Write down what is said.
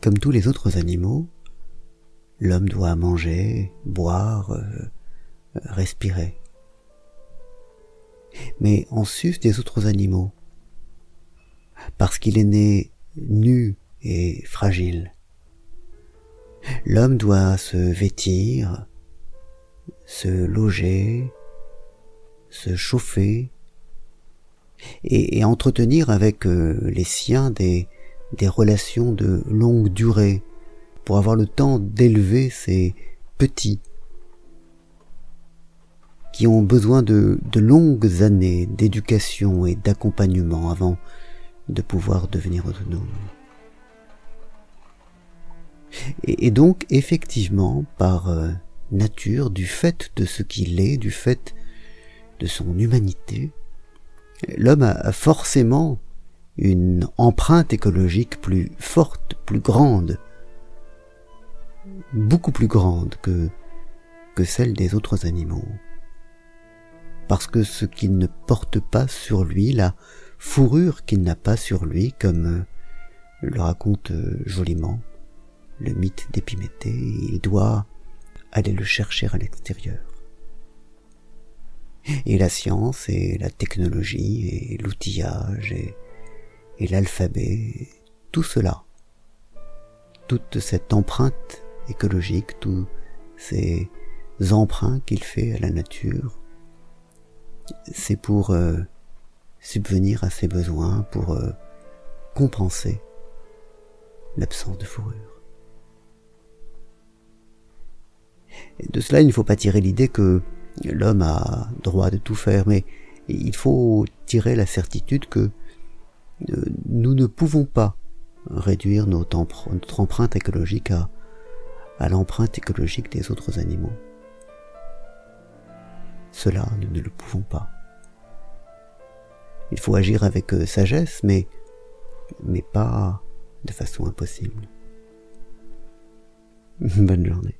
Comme tous les autres animaux, l'homme doit manger, boire, respirer. Mais en sus des autres animaux, parce qu'il est né nu et fragile, l'homme doit se vêtir, se loger, se chauffer et entretenir avec les siens des relations de longue durée pour avoir le temps d'élever ses petits qui ont besoin de longues années d'éducation et d'accompagnement avant de pouvoir devenir autonomes. Et donc, effectivement, par nature, du fait de ce qu'il est, du fait de son humanité, l'homme a forcément une empreinte écologique plus forte, plus grande, beaucoup plus grande que celle des autres animaux. Parce que ce qu'il ne porte pas sur lui, la fourrure qu'il n'a pas sur lui, comme le raconte joliment le mythe d'Épiméthée, il doit aller le chercher à l'extérieur. Et la science, et la technologie, et l'outillage, et l'alphabet, tout cela, toute cette empreinte écologique, tous ces emprunts qu'il fait à la nature, c'est pour subvenir à ses besoins, pour compenser l'absence de fourrure. De cela, il ne faut pas tirer l'idée que l'homme a droit de tout faire, mais il faut tirer la certitude que nous ne pouvons pas réduire notre empreinte écologique à l'empreinte écologique des autres animaux. Cela, nous ne le pouvons pas. Il faut agir avec sagesse, mais pas de façon impossible. Bonne journée.